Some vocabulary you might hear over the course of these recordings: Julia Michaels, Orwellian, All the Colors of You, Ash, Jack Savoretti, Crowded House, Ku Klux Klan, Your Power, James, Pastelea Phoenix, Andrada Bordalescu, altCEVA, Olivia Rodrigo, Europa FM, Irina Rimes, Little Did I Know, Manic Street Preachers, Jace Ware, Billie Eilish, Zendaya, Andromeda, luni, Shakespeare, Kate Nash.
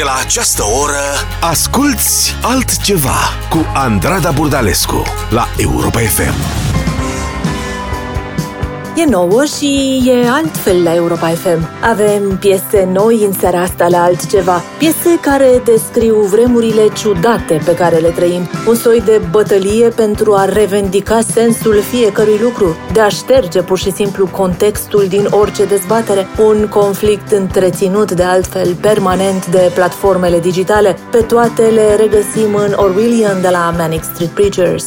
De la această oră asculți altceva cu Andrada Bordalescu la Europa FM. E nouă și e altfel la Europa FM. Avem piese noi în seara asta la altceva. Piese care descriu vremurile ciudate pe care le trăim. Un soi de bătălie pentru a revendica sensul fiecărui lucru, de a șterge pur și simplu contextul din orice dezbatere. Un conflict întreținut de altfel permanent de platformele digitale. Pe toate le regăsim în Orwellian de la Manic Street Preachers.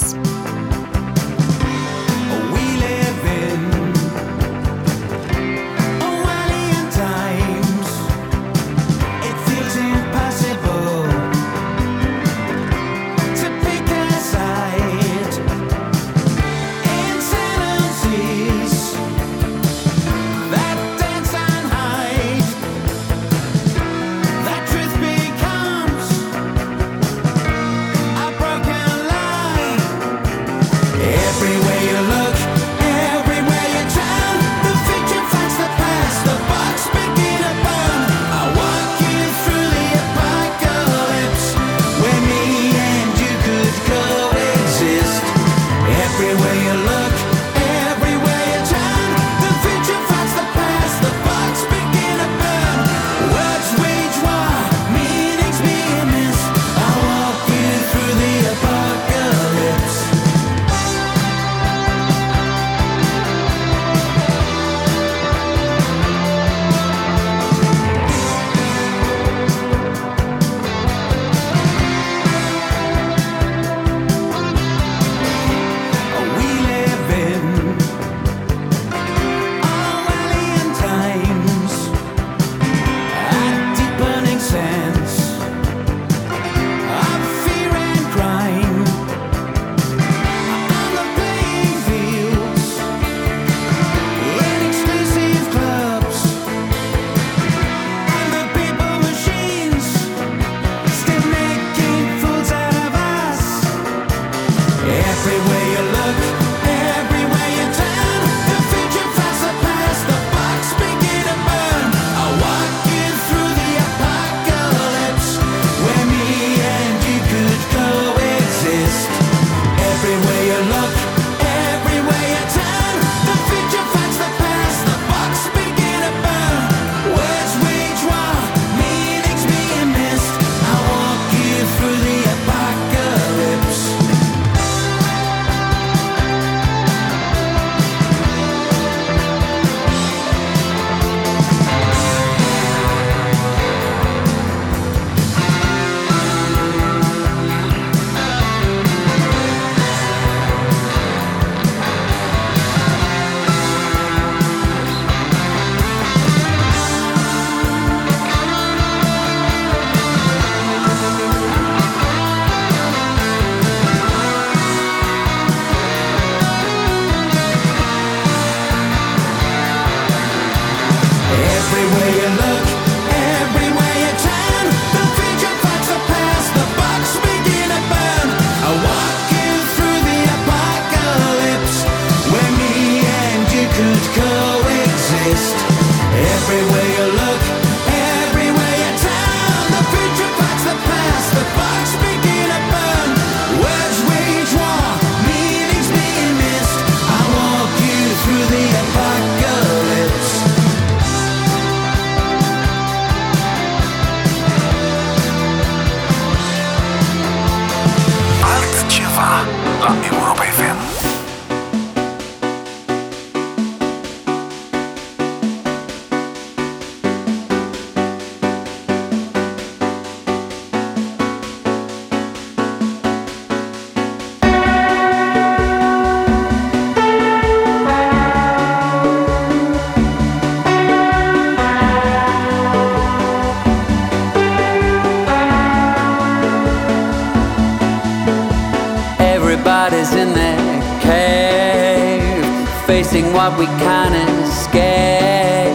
What we can't escape.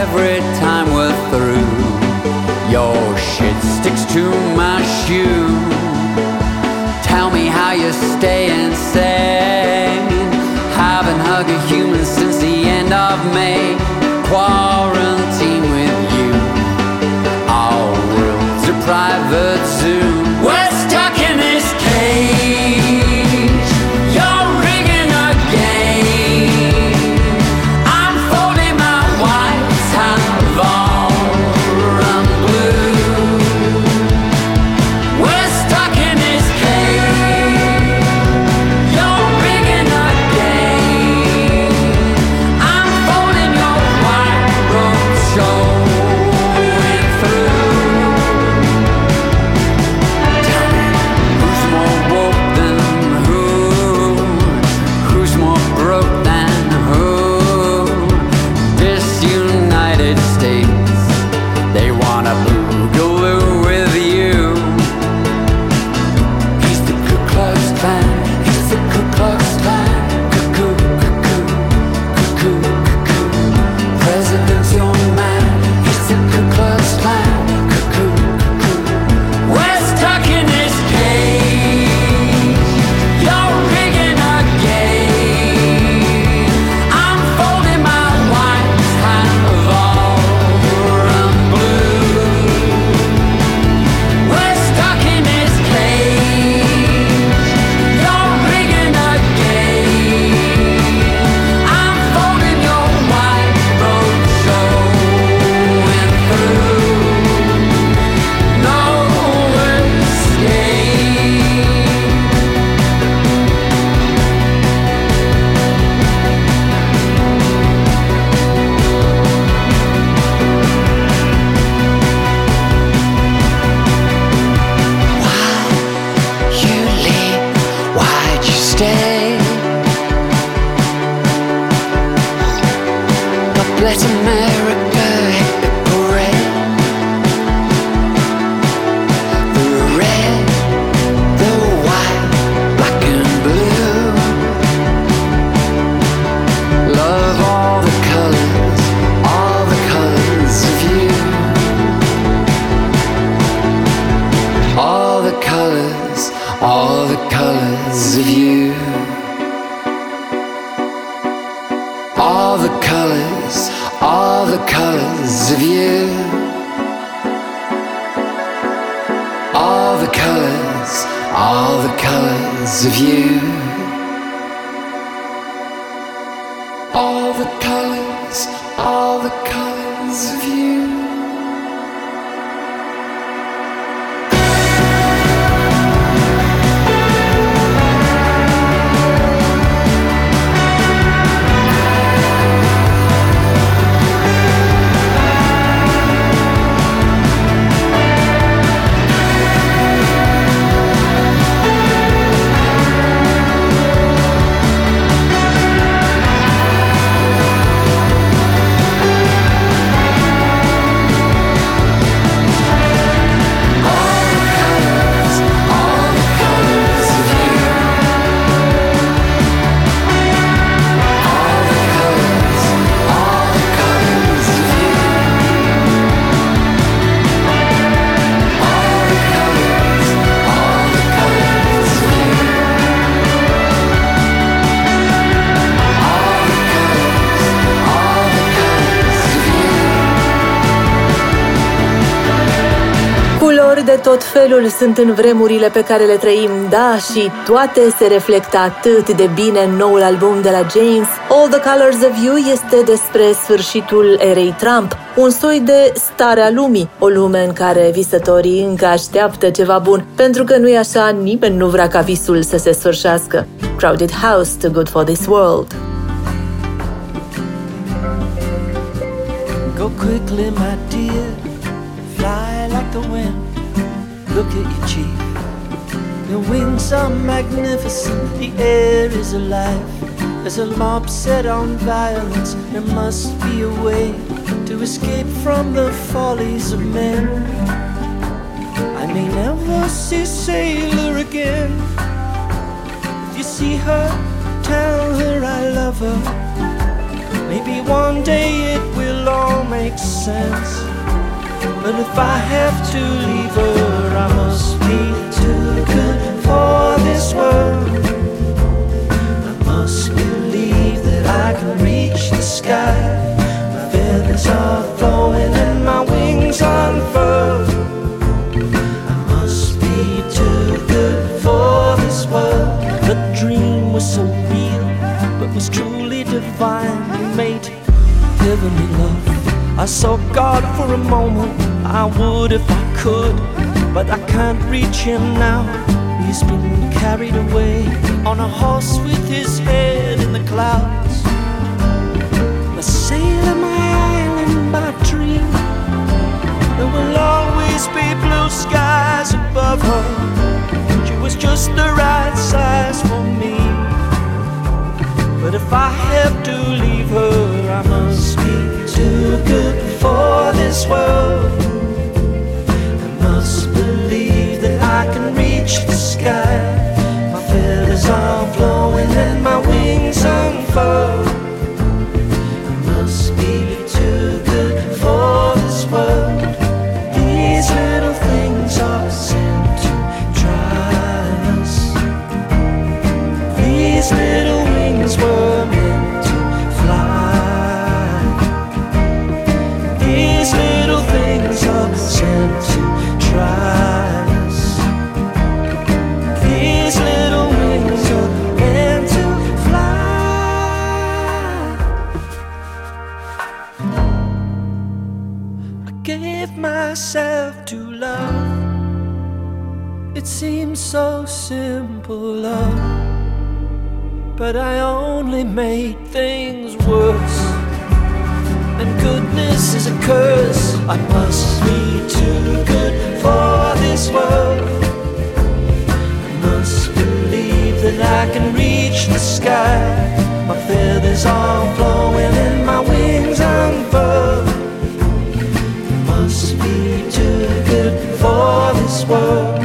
Every time we're through, your shit sticks to my shoe. Tell me how you're staying sane. Haven't hugged a human since the end of May. Quarantine with you. All right. wanna move over with you. He's the Ku Klux Klan. He's the Ku Klux Klan. Cuckoo, cuckoo, cuckoo, cuckoo. President's your man. He's the Ku Klux Klan. Cuckoo, cuckoo. We're stuck in this cage. You're rigging a game. I'm folding my white hand of all and blue. We're stuck in this cage. You're rigging a game. I'm folding your white road showing through. No escape. You leave, why'd you stay? But let America hit the parade. The red, the white, black and blue. Love all the colors of you. All the colors of you. All the colors of you. All the colors of you. All the colors of you. Culori de tot felul sunt în vremurile pe care le trăim, da, și toate se reflectă atât de bine în noul album de la James. All the Colors of You este despre sfârșitul erei Trump, un soi de stare a lumii, o lume în care visătorii încă așteaptă ceva bun, pentru că nu-i așa, nimeni nu vrea ca visul să se sfârșească. Crowded House, Too Good for This World. Go quickly, my dear. Fly like the wind, look at your chief. Your wings are magnificent, the air is alive. There's a mob set on violence, there must be a way to escape from the follies of men. I may never see Sailor again. If you see her, tell her I love her. Maybe one day it will all make sense. But if I have to leave her, I must be too good for this world. I must believe that I can reach the sky. My feathers are flowing and my wings unfurled. I must be too good for this world. The dream was so real, but was truly divine. You made heavenly love. I saw God for a moment, I would if I could, but I can't reach him now. He's been carried away on a horse with his head in the clouds. The sail of my island, my dream, there will always be blue skies above her. She was just the right size for me. But if I have to leave her, I must be too good for this world. myself to love. It seems so simple, love, but I only made things worse. And goodness is a curse. I must be too good for this world. I must believe that I can reach the sky. My feathers are flowing and my wings unfurled. Must be too good for this world.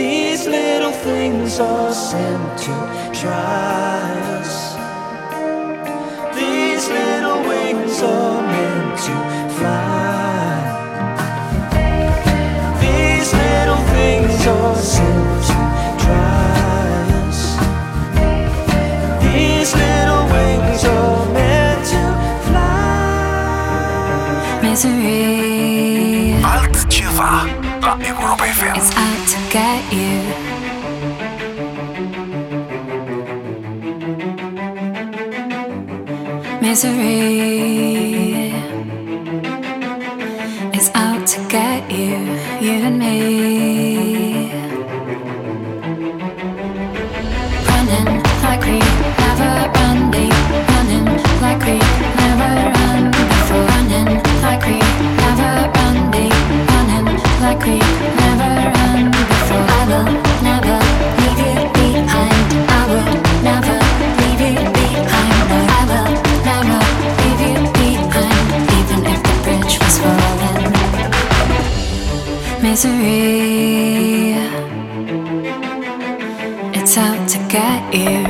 These little things are sent to try us. These little wings are meant to fly. These little things are sent to try us. These little wings are meant to fly. Misery. Altceva la Europa FM. It's out to get you. Misery is out to get you, you and me. Running like we never run deep. Running like we never run before. Running like we never run deep. Running like we never run before. I will never leave you behind. I will never leave you behind. No, I will never leave you behind, even if the bridge was falling. Misery, it's out to get you.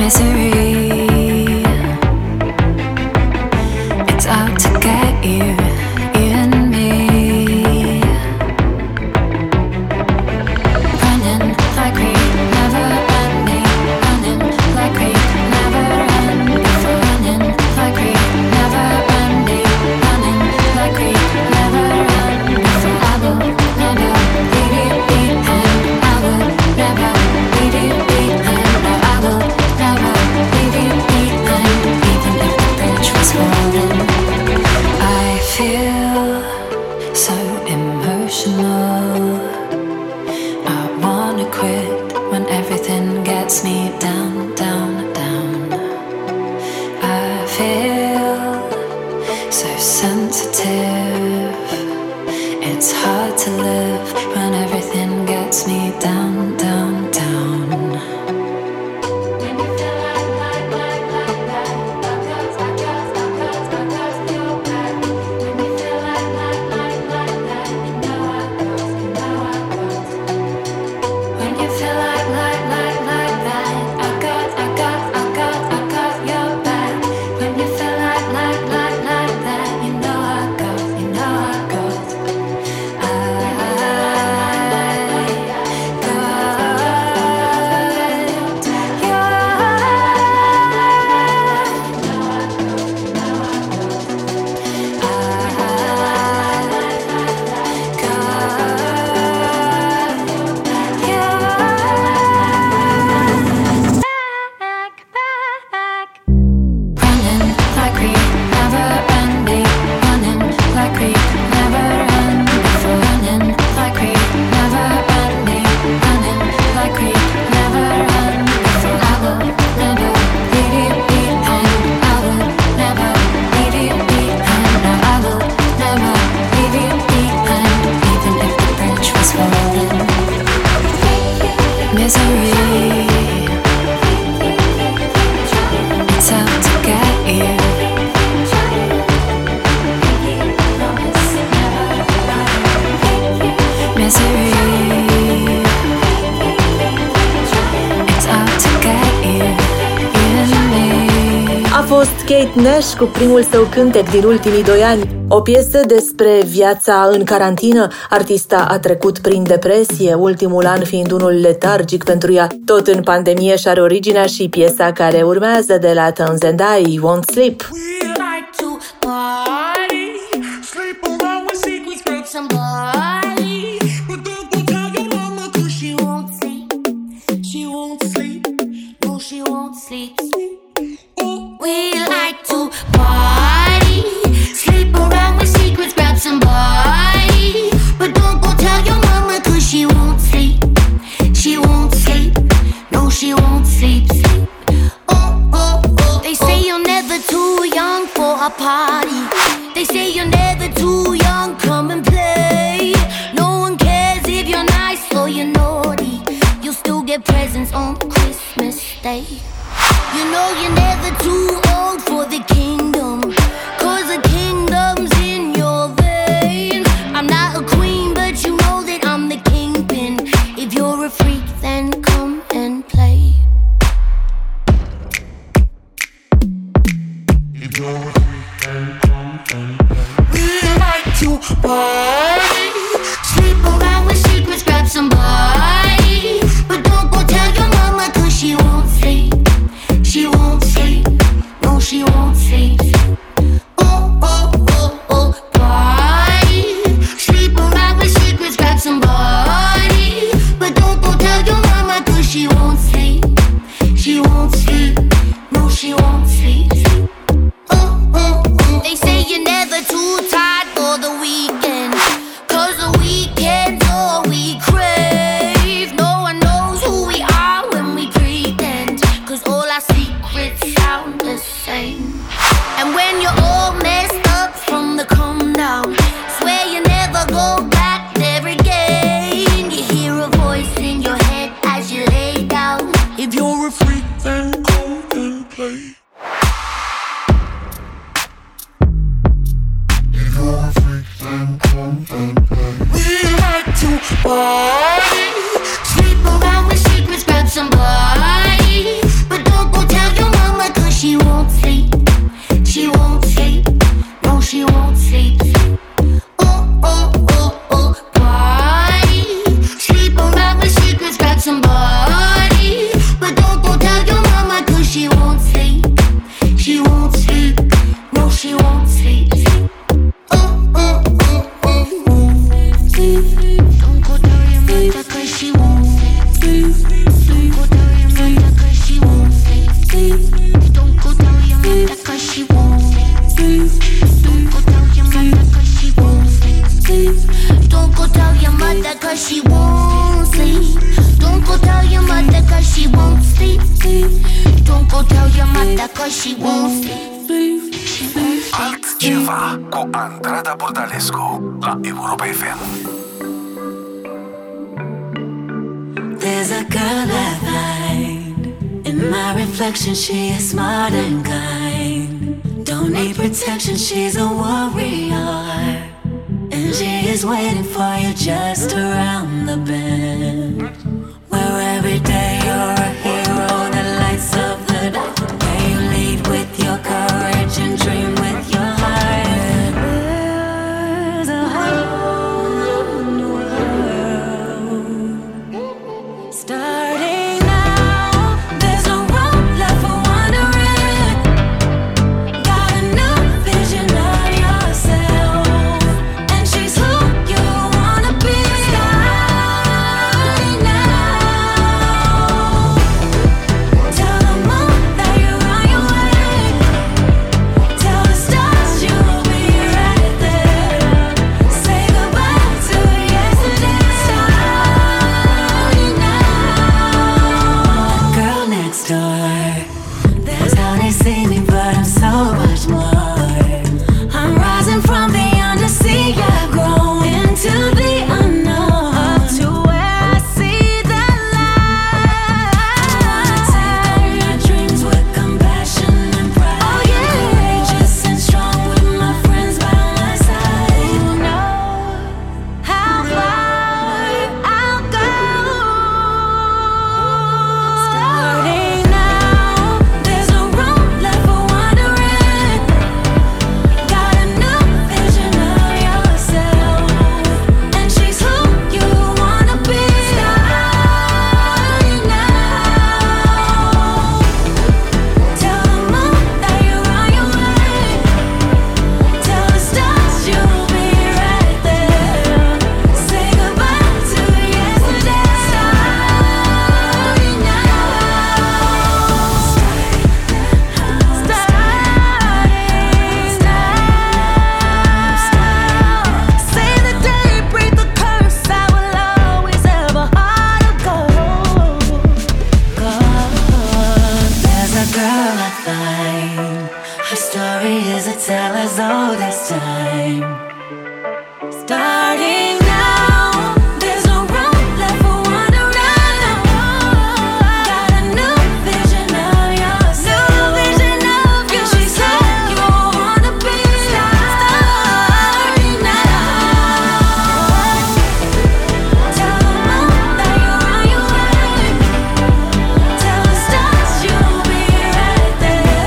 Misery, it's out to get you. Kate Nash cu primul său cântec din ultimii 2 ani, o piesă despre viața în carantină. Artista a trecut prin depresie, ultimul an fiind unul letargic pentru ea. Tot în pandemie și are originea și piesa care urmează de la Zendaya, Won't Sleep. altCEVA cu Andrada Bordalescu la Europa FM. There's a girl I find in my reflection, she is smart and kind. Don't need protection, she's a warrior, and she is waiting for you just around the bend. Where every day you're a hero, the lights of the dark. Where you lead with your courage and dream with your heart. There's a whole new world starting now. There's a road left for wandering. Got a new vision of yourself, and she's who you wanna be. Starting now. Her story is a tale as old as time. Starting now, there's no room left for one to run. Got a new vision of yourself. New vision of yourself. She said you wanna be a star. Starting now. Tell the moon that you're on your way. Tell the stars you'll be right there.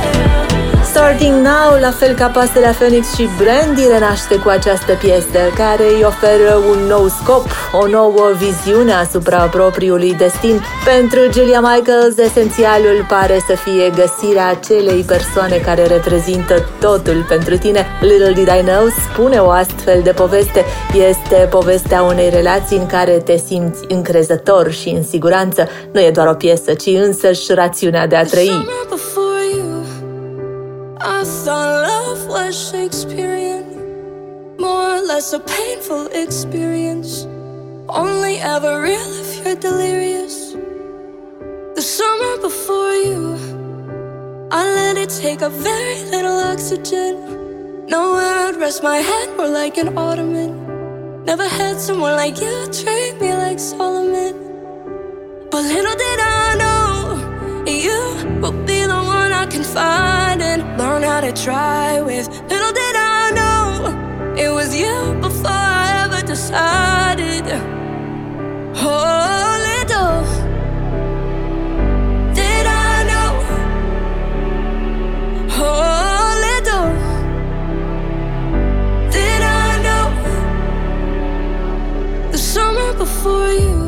Starting now, la fel ca Pastelea Phoenix și Brandy renaște cu această piesă care îi oferă un nou scop, o nouă viziune asupra propriului destin. Pentru Julia Michaels, esențialul pare să fie găsirea acelei persoane care reprezintă totul pentru tine. Little Did I Know spune o astfel de poveste. Este povestea unei relații în care te simți încrezător și în siguranță. Nu e doar o piesă, ci însăși rațiunea de a trăi. I saw love was Shakespearean, more or less a painful experience, only ever real if you're delirious. The summer before you, I let it take up very little oxygen. Nowhere I'd rest my head more like an ottoman. Never had someone like you treat me like Solomon. But little did I know, you would be the one I confide in. Learn how to try with. Little did I know it was you before I ever decided. Oh, little did I know. Oh, little did I know. The summer before you,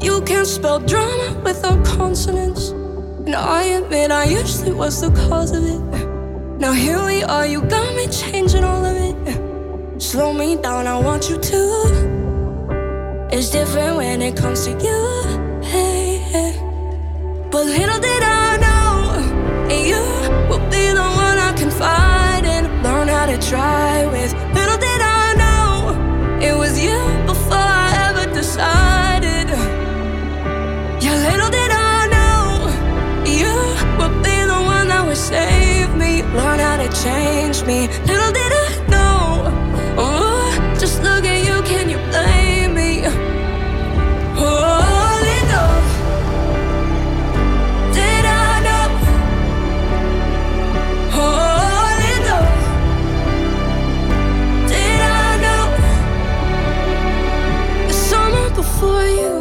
you can't spell drama without consonants. And I admit I usually was the cause of it. Now here we are, you got me changing all of it. Slow me down, I want you to. It's different when it comes to you, hey, hey. But little did I know, and you will be the one I confide in. Learn how to try with. Little did I know, it was you before I ever decided. Yeah, little did I know, would be the one that would save me. Learn how to change me. Little did I know. Oh, just look at you, can you blame me? Oh, little did I know. Oh, little did I know. The summer before you,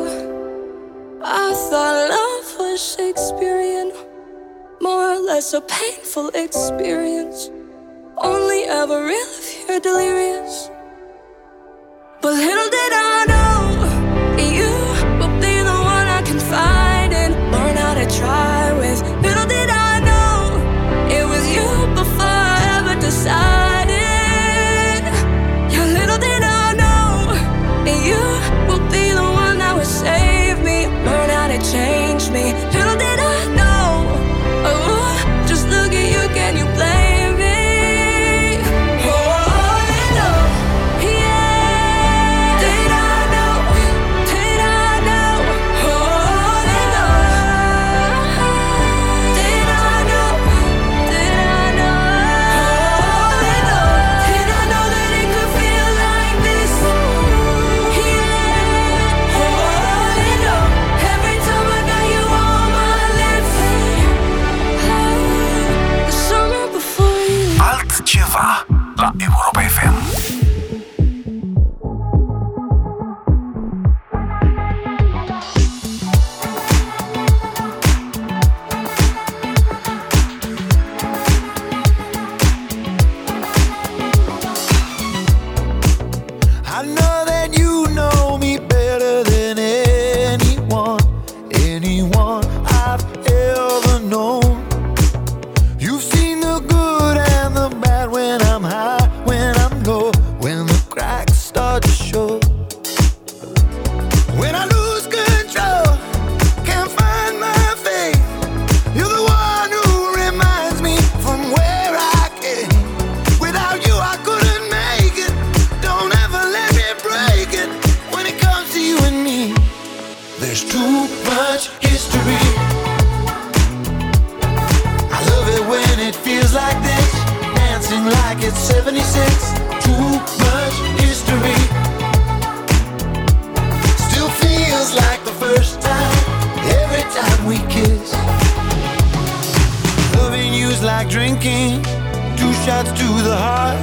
I thought love was Shakespearean, more or less a painful experience, only ever real if you're delirious. But little did I know, you would be the one I confide in. Learn how to try with. Little did I know, it was you before I ever decided. Yeah, little did I know, you would be the one that would save me. Learn how to change me. Little did I know. Europa FM. When in, two shots to the heart.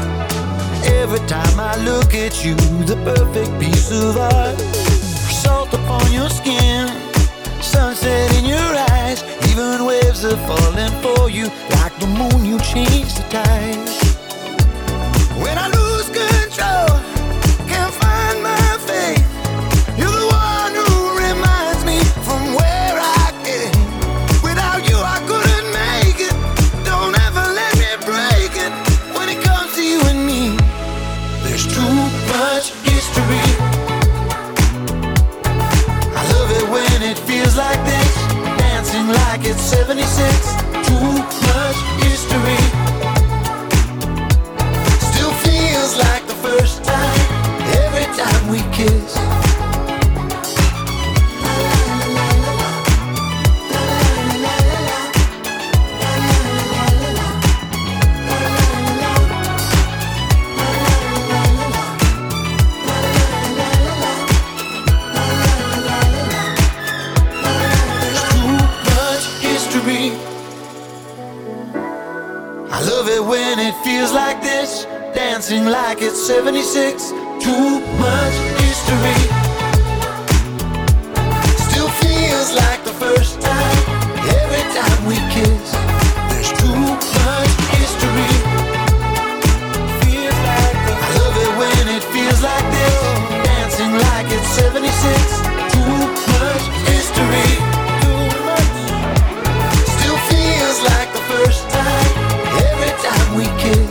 Every time I look at you, the perfect piece of art. Salt upon your skin, sunset in your eyes. Even waves are falling for you, like the moon you change the tides. When I lose control, can't find my faith, you're the one who reminds me from where I came. Without you I couldn't make it, don't ever let me break it. When it comes to you and me, there's too much history. I love it when it feels like this, dancing like it's 76. Too much history, still feels like the first time every time we kiss. Dancing like it's 76, too much history. Still feels like the first time, every time we kiss. There's too much history. Feels like the I love it when it feels like this. Dancing like it's 76, too much history. Too much. Still feels like the first time, every time we kiss.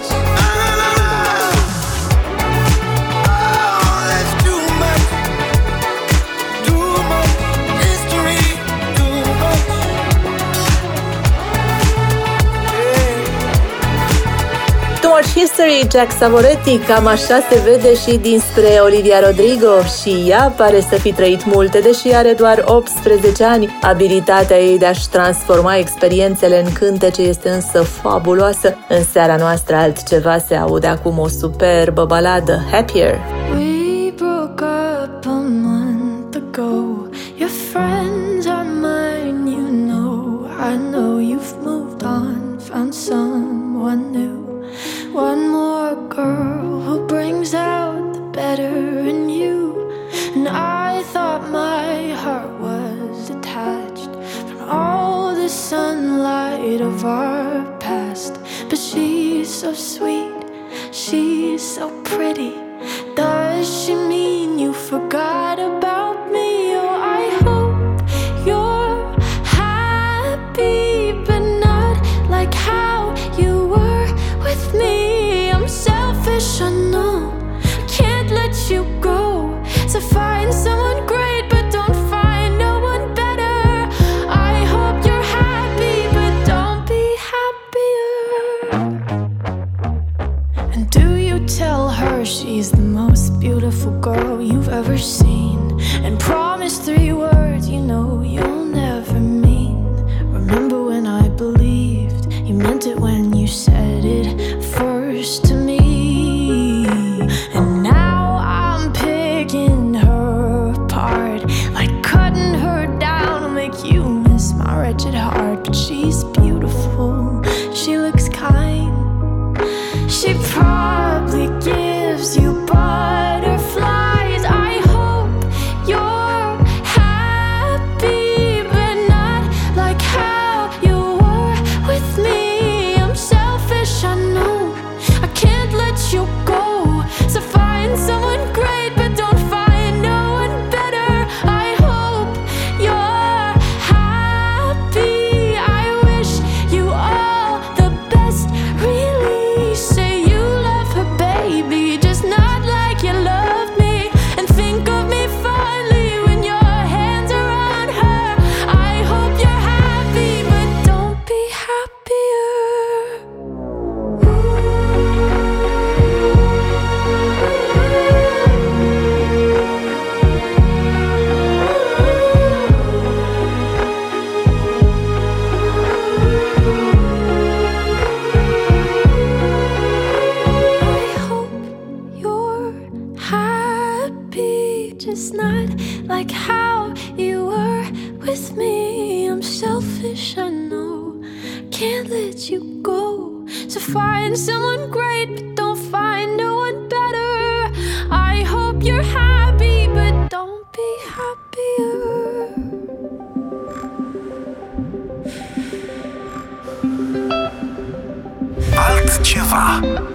History, Jack Savoretti, cam așa se vede și dinspre Olivia Rodrigo. Și ea pare să fi trăit multe, deși are doar 18 ani. Abilitatea ei de a-și transforma experiențele în cântece este însă fabuloasă. În seara noastră altceva se aude acum, o superbă baladă, Happier. We broke up a month ago. Your friends are mine, you know. I know you've moved on, found someone new. One more girl who brings out the better in you. And I thought my heart was detached from all the sunlight of our past. But she's so sweet, she's so pretty. Does she mean you forgot about me? Oh, I hope you're happy, but not like how you were with me. I know I can't let you go, to find someone great, but don't find no one better. I hope you're happy, but don't be happier. And do you tell her she's the most beautiful girl you've ever seen, and promise 3 words you know you'll never mean? Remember when I believed you meant it when you said it first to me? You love to find someone great, but don't find no one better. I hope you're happy, but don't be happier. Altceva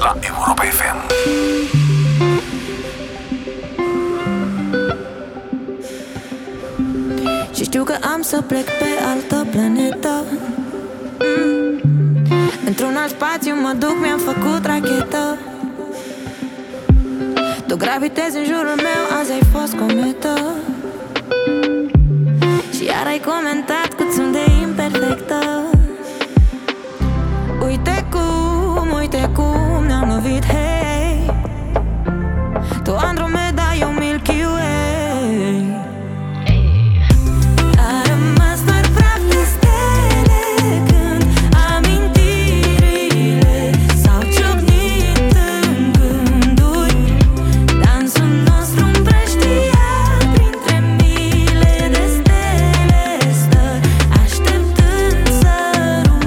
la Europa FM. Și știu că am să plec pe altă planetă, într-un alt spațiu mă duc, mi-am făcut rachetă. Tu gravitezi în jurul meu, azi ai fost cometă. Și iar ai comentat cât sunt de imperfectă. Uite cum ne-am lovit, hei. Tu Andromeda, eu Milky Way. A rămas doar praf de stele când amintirile s-au ciocnit în gânduri. Dansul nostru împrăștiat printre mile de stele stă, așteptând sărutul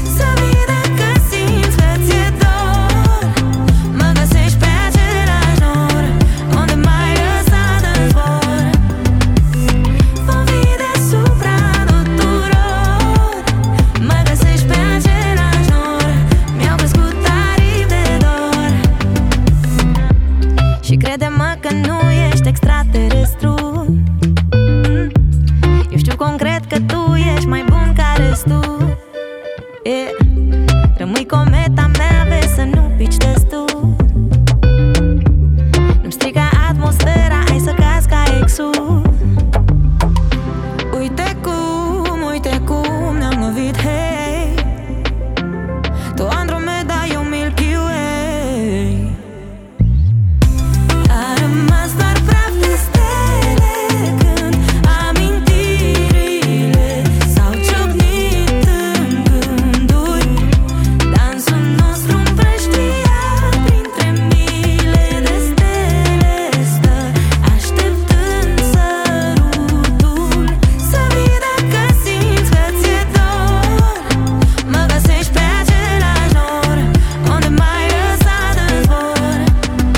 să vii dacă simți că ți-e dor. Mă găsești pe același nor unde m-ai lăsat în zbor. Vom fi deasupra tuturor. Mă găsești pe același nor, mi-au crescut aripi de dor. Și crede-mă că nu ești extraterestru. Eu știu concret că tu ești mai bun ca restul. Rămâi cometa mea, vezi să nu pici destul. Nu-mi strica atmosfera, ai să cazi ca exul. Uite cum ne-am lovit, hei. Tu Andromeda, eu Milky Way. A rămas doar praf de stele când amintirile s-au ciocnit în gânduri. Dansul nostru împrăștiat printre mile de stele stă, așteptând sărutul să vii dacă simți că ți-e dor. Mă găsești pe același nor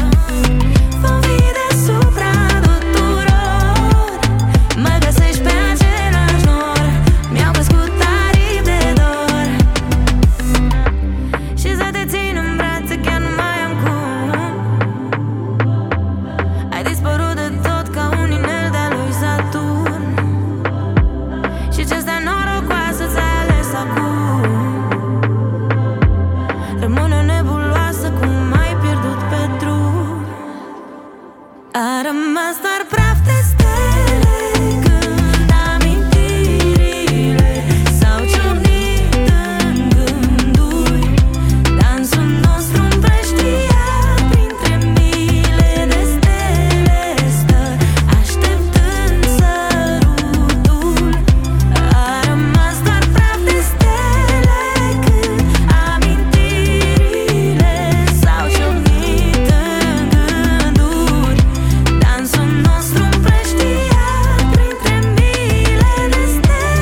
unde m-ai lăsat în zbor. Vom fi deasupra tuturor. Mă găsești pe același nor, mi-au crescut aripi de dor. Și să te țin în brațe chiar nu mai am cum. Ai dispărut de tot ca un inel de-a lui Saturn. Și ce stai norocoasă ți-ai ales acum. Rămâne nebuloasă cum ai pierdut pe drum. A rămas doar praf de stele când amintirile s-au ciocnit în gânduri. Dansul nostru împrăștiat printre mile de stele stă, așteptând sărutul. A rămas doar praf de stele când amintirile s-au ciocnit în gânduri. Dansul nostru împrăștiat printre mile de stele stă, așteptând să vii dacă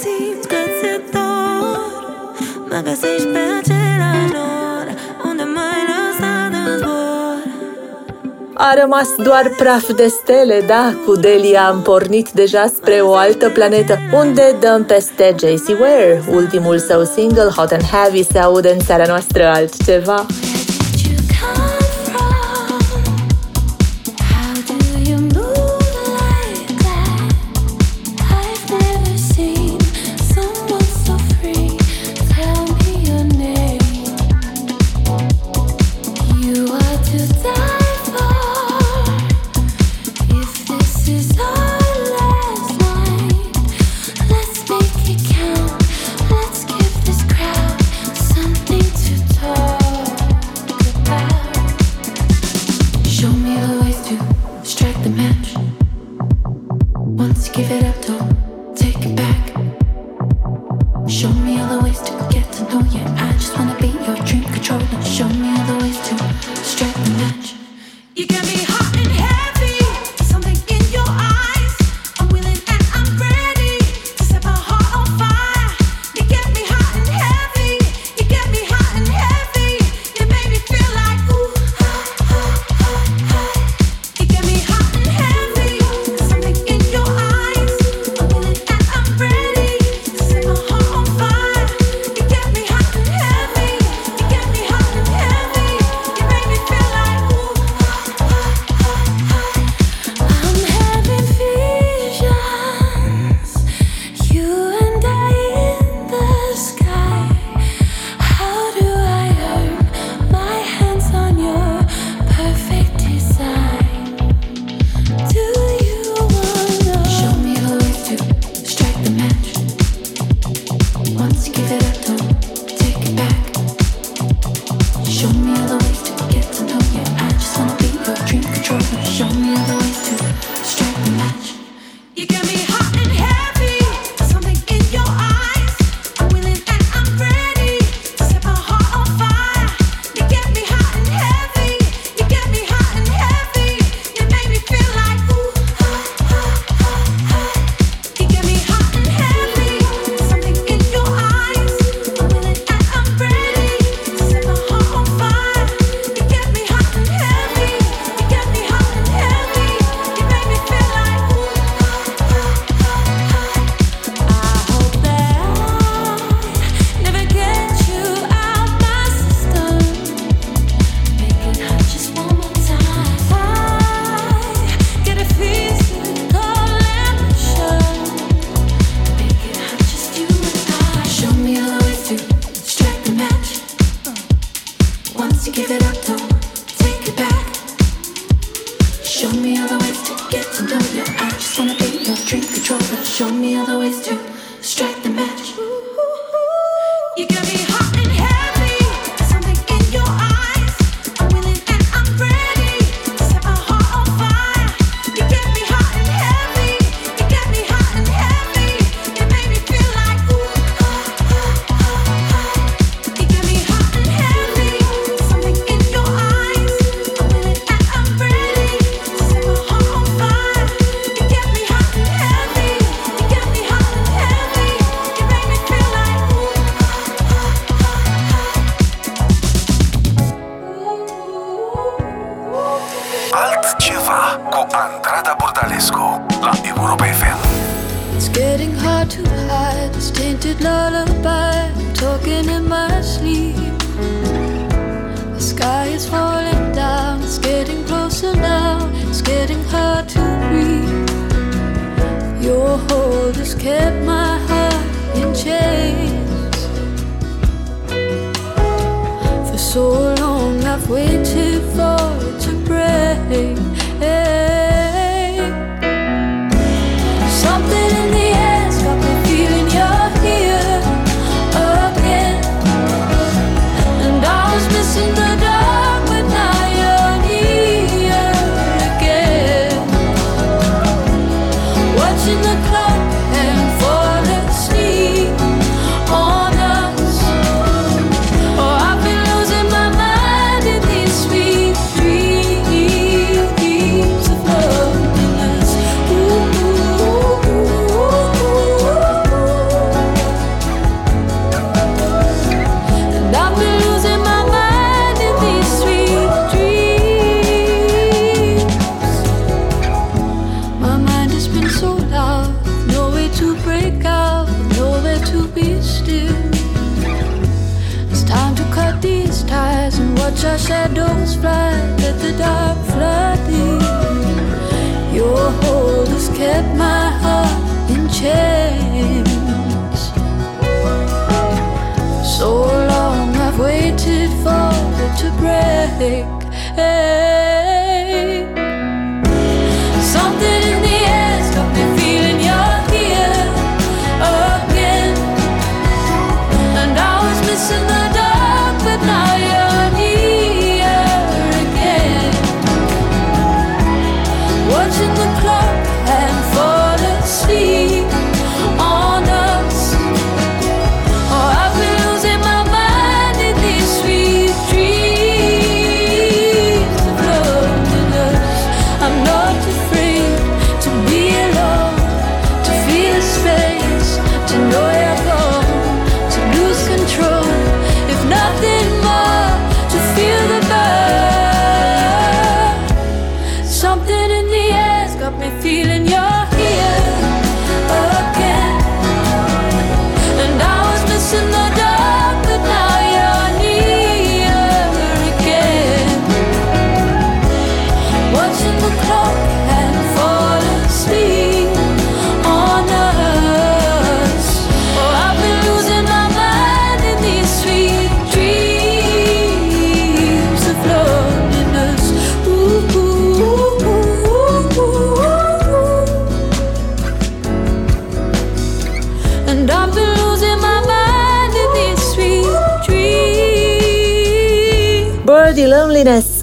simți că ți-e dor. Mă găsești pe același nor unde m-ai lăsat în zbor. A rămas doar praf de stele, da, cu Delia am pornit deja spre o altă planetă, unde dăm peste Jace Ware. Ultimul său single, Hot and Heavy, se aude în țara noastră altceva. You come from? How do you move like that? I've never seen someone so free. Tell me your name. You are to die for. If this is our last night, let's make it count. Let's give this crowd something to talk.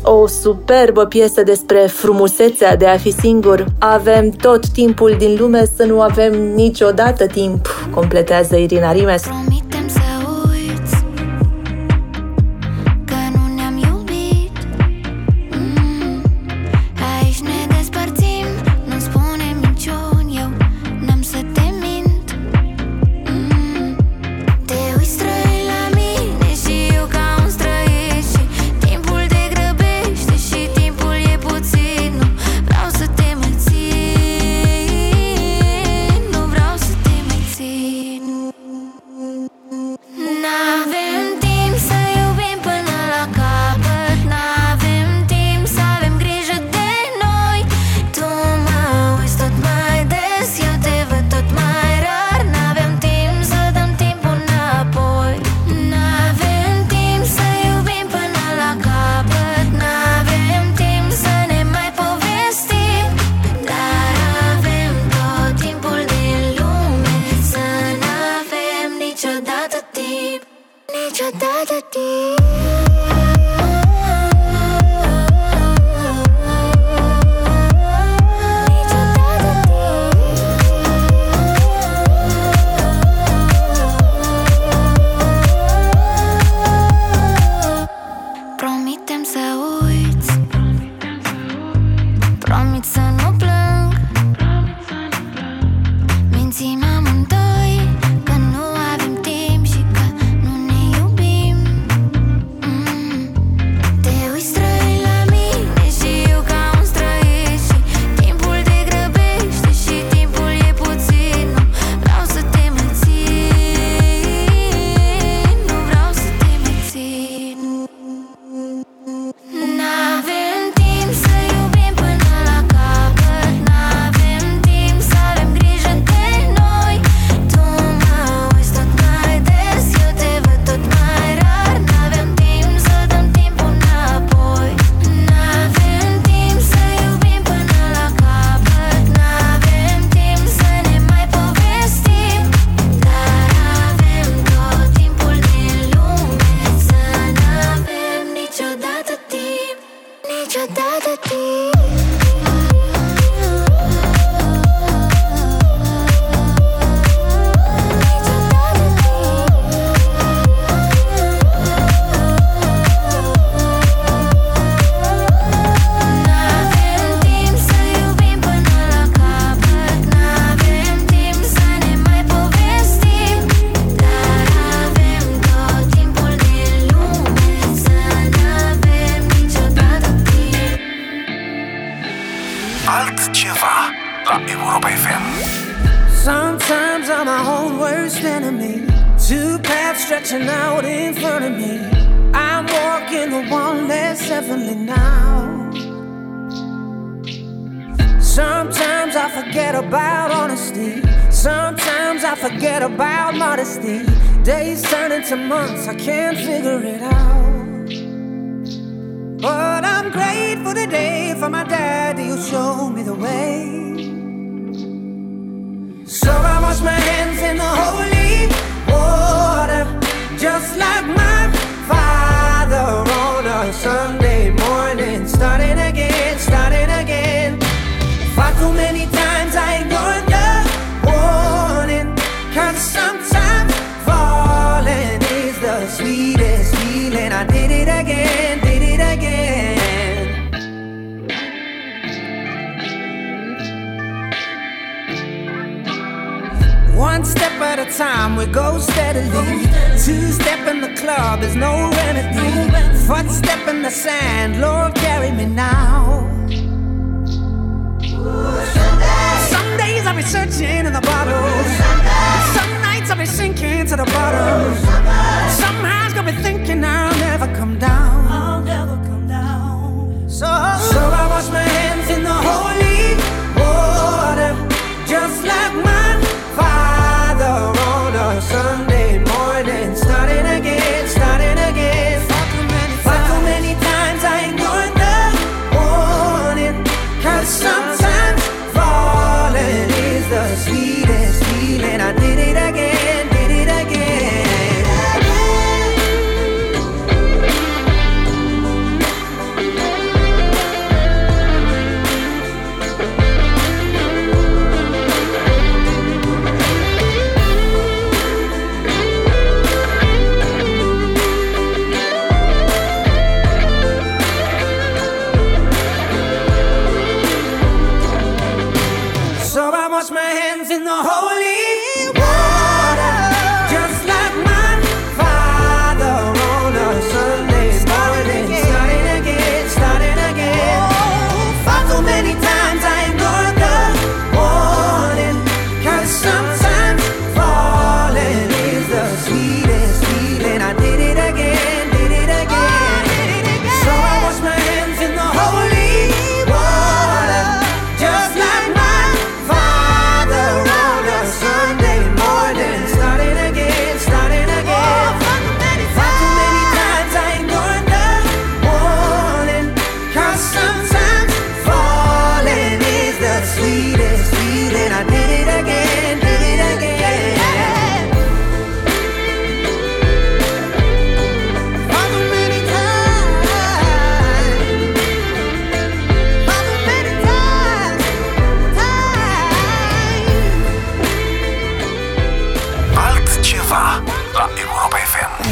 O superbă piesă despre frumusețea de a fi singur. Avem tot timpul din lume să nu avem niciodată timp, completează Irina Rimes. Sweetest feeling, I did it again, did it again.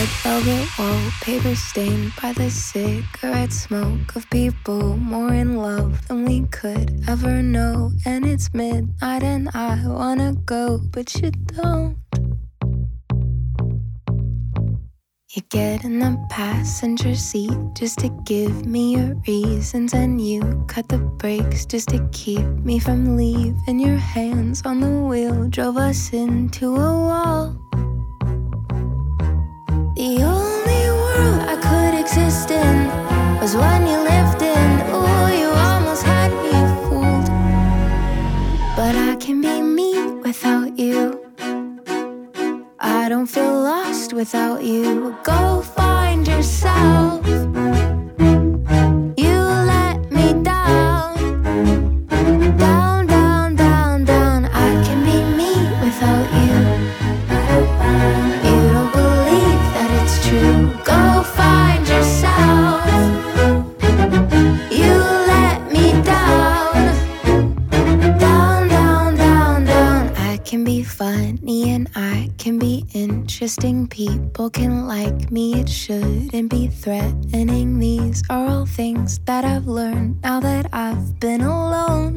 red velvet wallpaper stained by the cigarette smoke of people more in love than we could ever know. And it's midnight and I wanna go, but you don't. You get in the passenger seat just to give me your reasons, and you cut the brakes just to keep me from leaving. Your hands on the wheel drove us into a wall. The only world I could exist in was one you lived in. Ooh, you almost had me fooled, but I can be me without you. I don't feel lost without you. Go find yourself. You let me down. Down, down, down, down. I can be me without you. You don't believe that it's true. Go find yourself. You let me down. Down, down, down, down. I can be funny and I can be interesting, people can like me, it shouldn't be threatening. These are all things that I've learned now that I've been alone.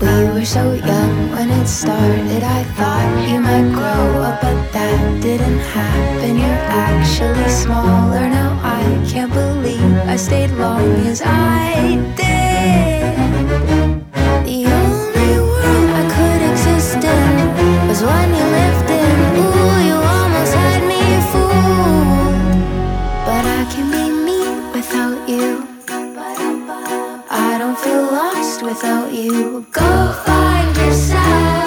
We were so young when it started, I thought you might grow up, but that didn't happen. You're actually smaller now, I can't believe I stayed long as I did. The only world I could exist in was one you lived in. Ooh, you almost had me fooled, but I can be me without you. I don't feel lost without you. Go find yourself.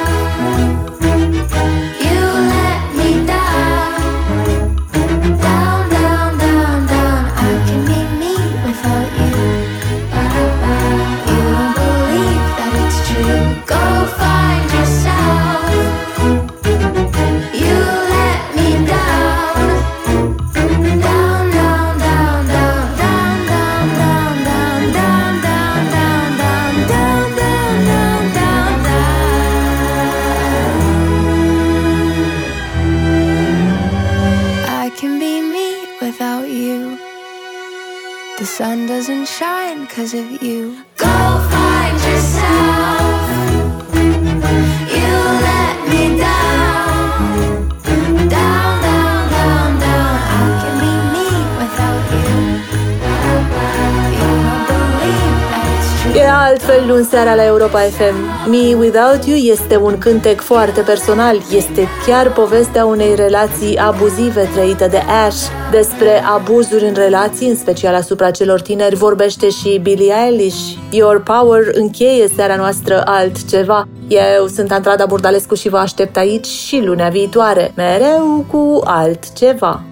Sun doesn't shine 'cause of you. Go find yourself. You let me down. Down, down, down, down. I can be me without you. You won't believe that it's true. E altfel luni seara la Europa FM. Me Without You este un cântec foarte personal. Este chiar povestea unei relații abuzive trăită de Ash. Despre abuzuri în relații, în special asupra celor tineri, vorbește și Billie Eilish. Your Power încheie seara noastră altceva. Eu sunt Andrada Bordalescu și vă aștept aici și lunea viitoare, mereu cu altceva.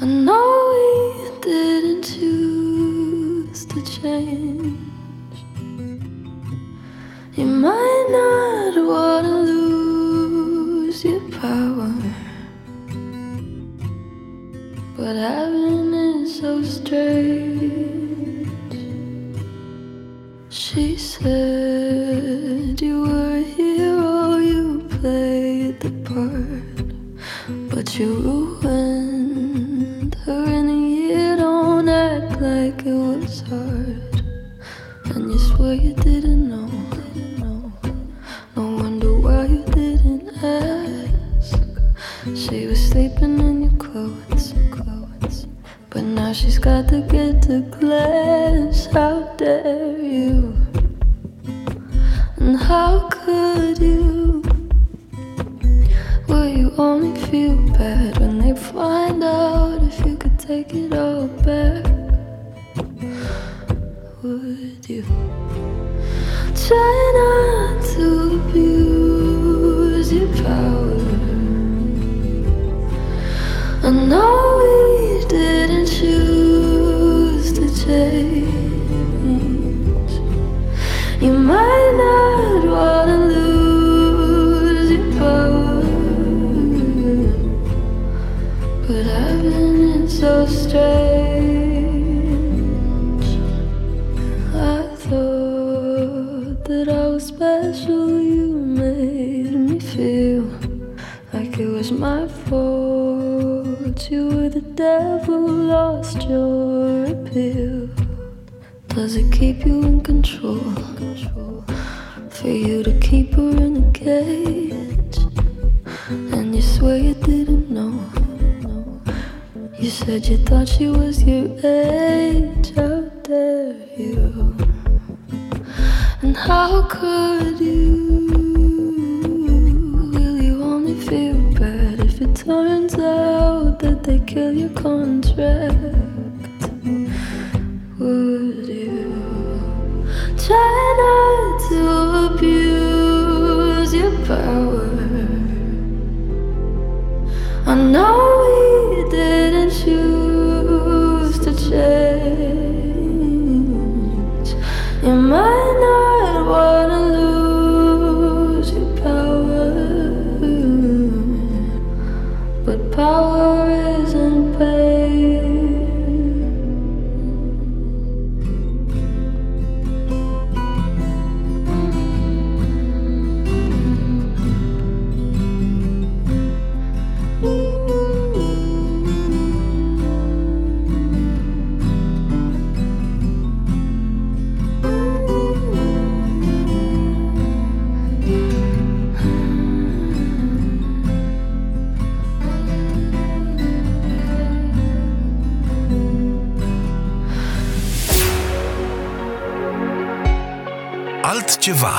I know we didn't choose so strange. I thought that I was special. You made me feel like it was my fault. You were the devil, lost your appeal. Does it keep you in control? For you to keep her in a cage, and you swear you didn't know. You said you thought she was your age. How dare you? And how could you? Will you only feel bad if it turns out that they kill your contract? Would you try not to abuse your power? I know we didn't choose to change. You might not want to lose your power, but power isn't altceva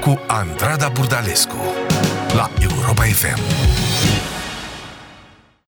cu Andrada Bordalescu la Europa FM.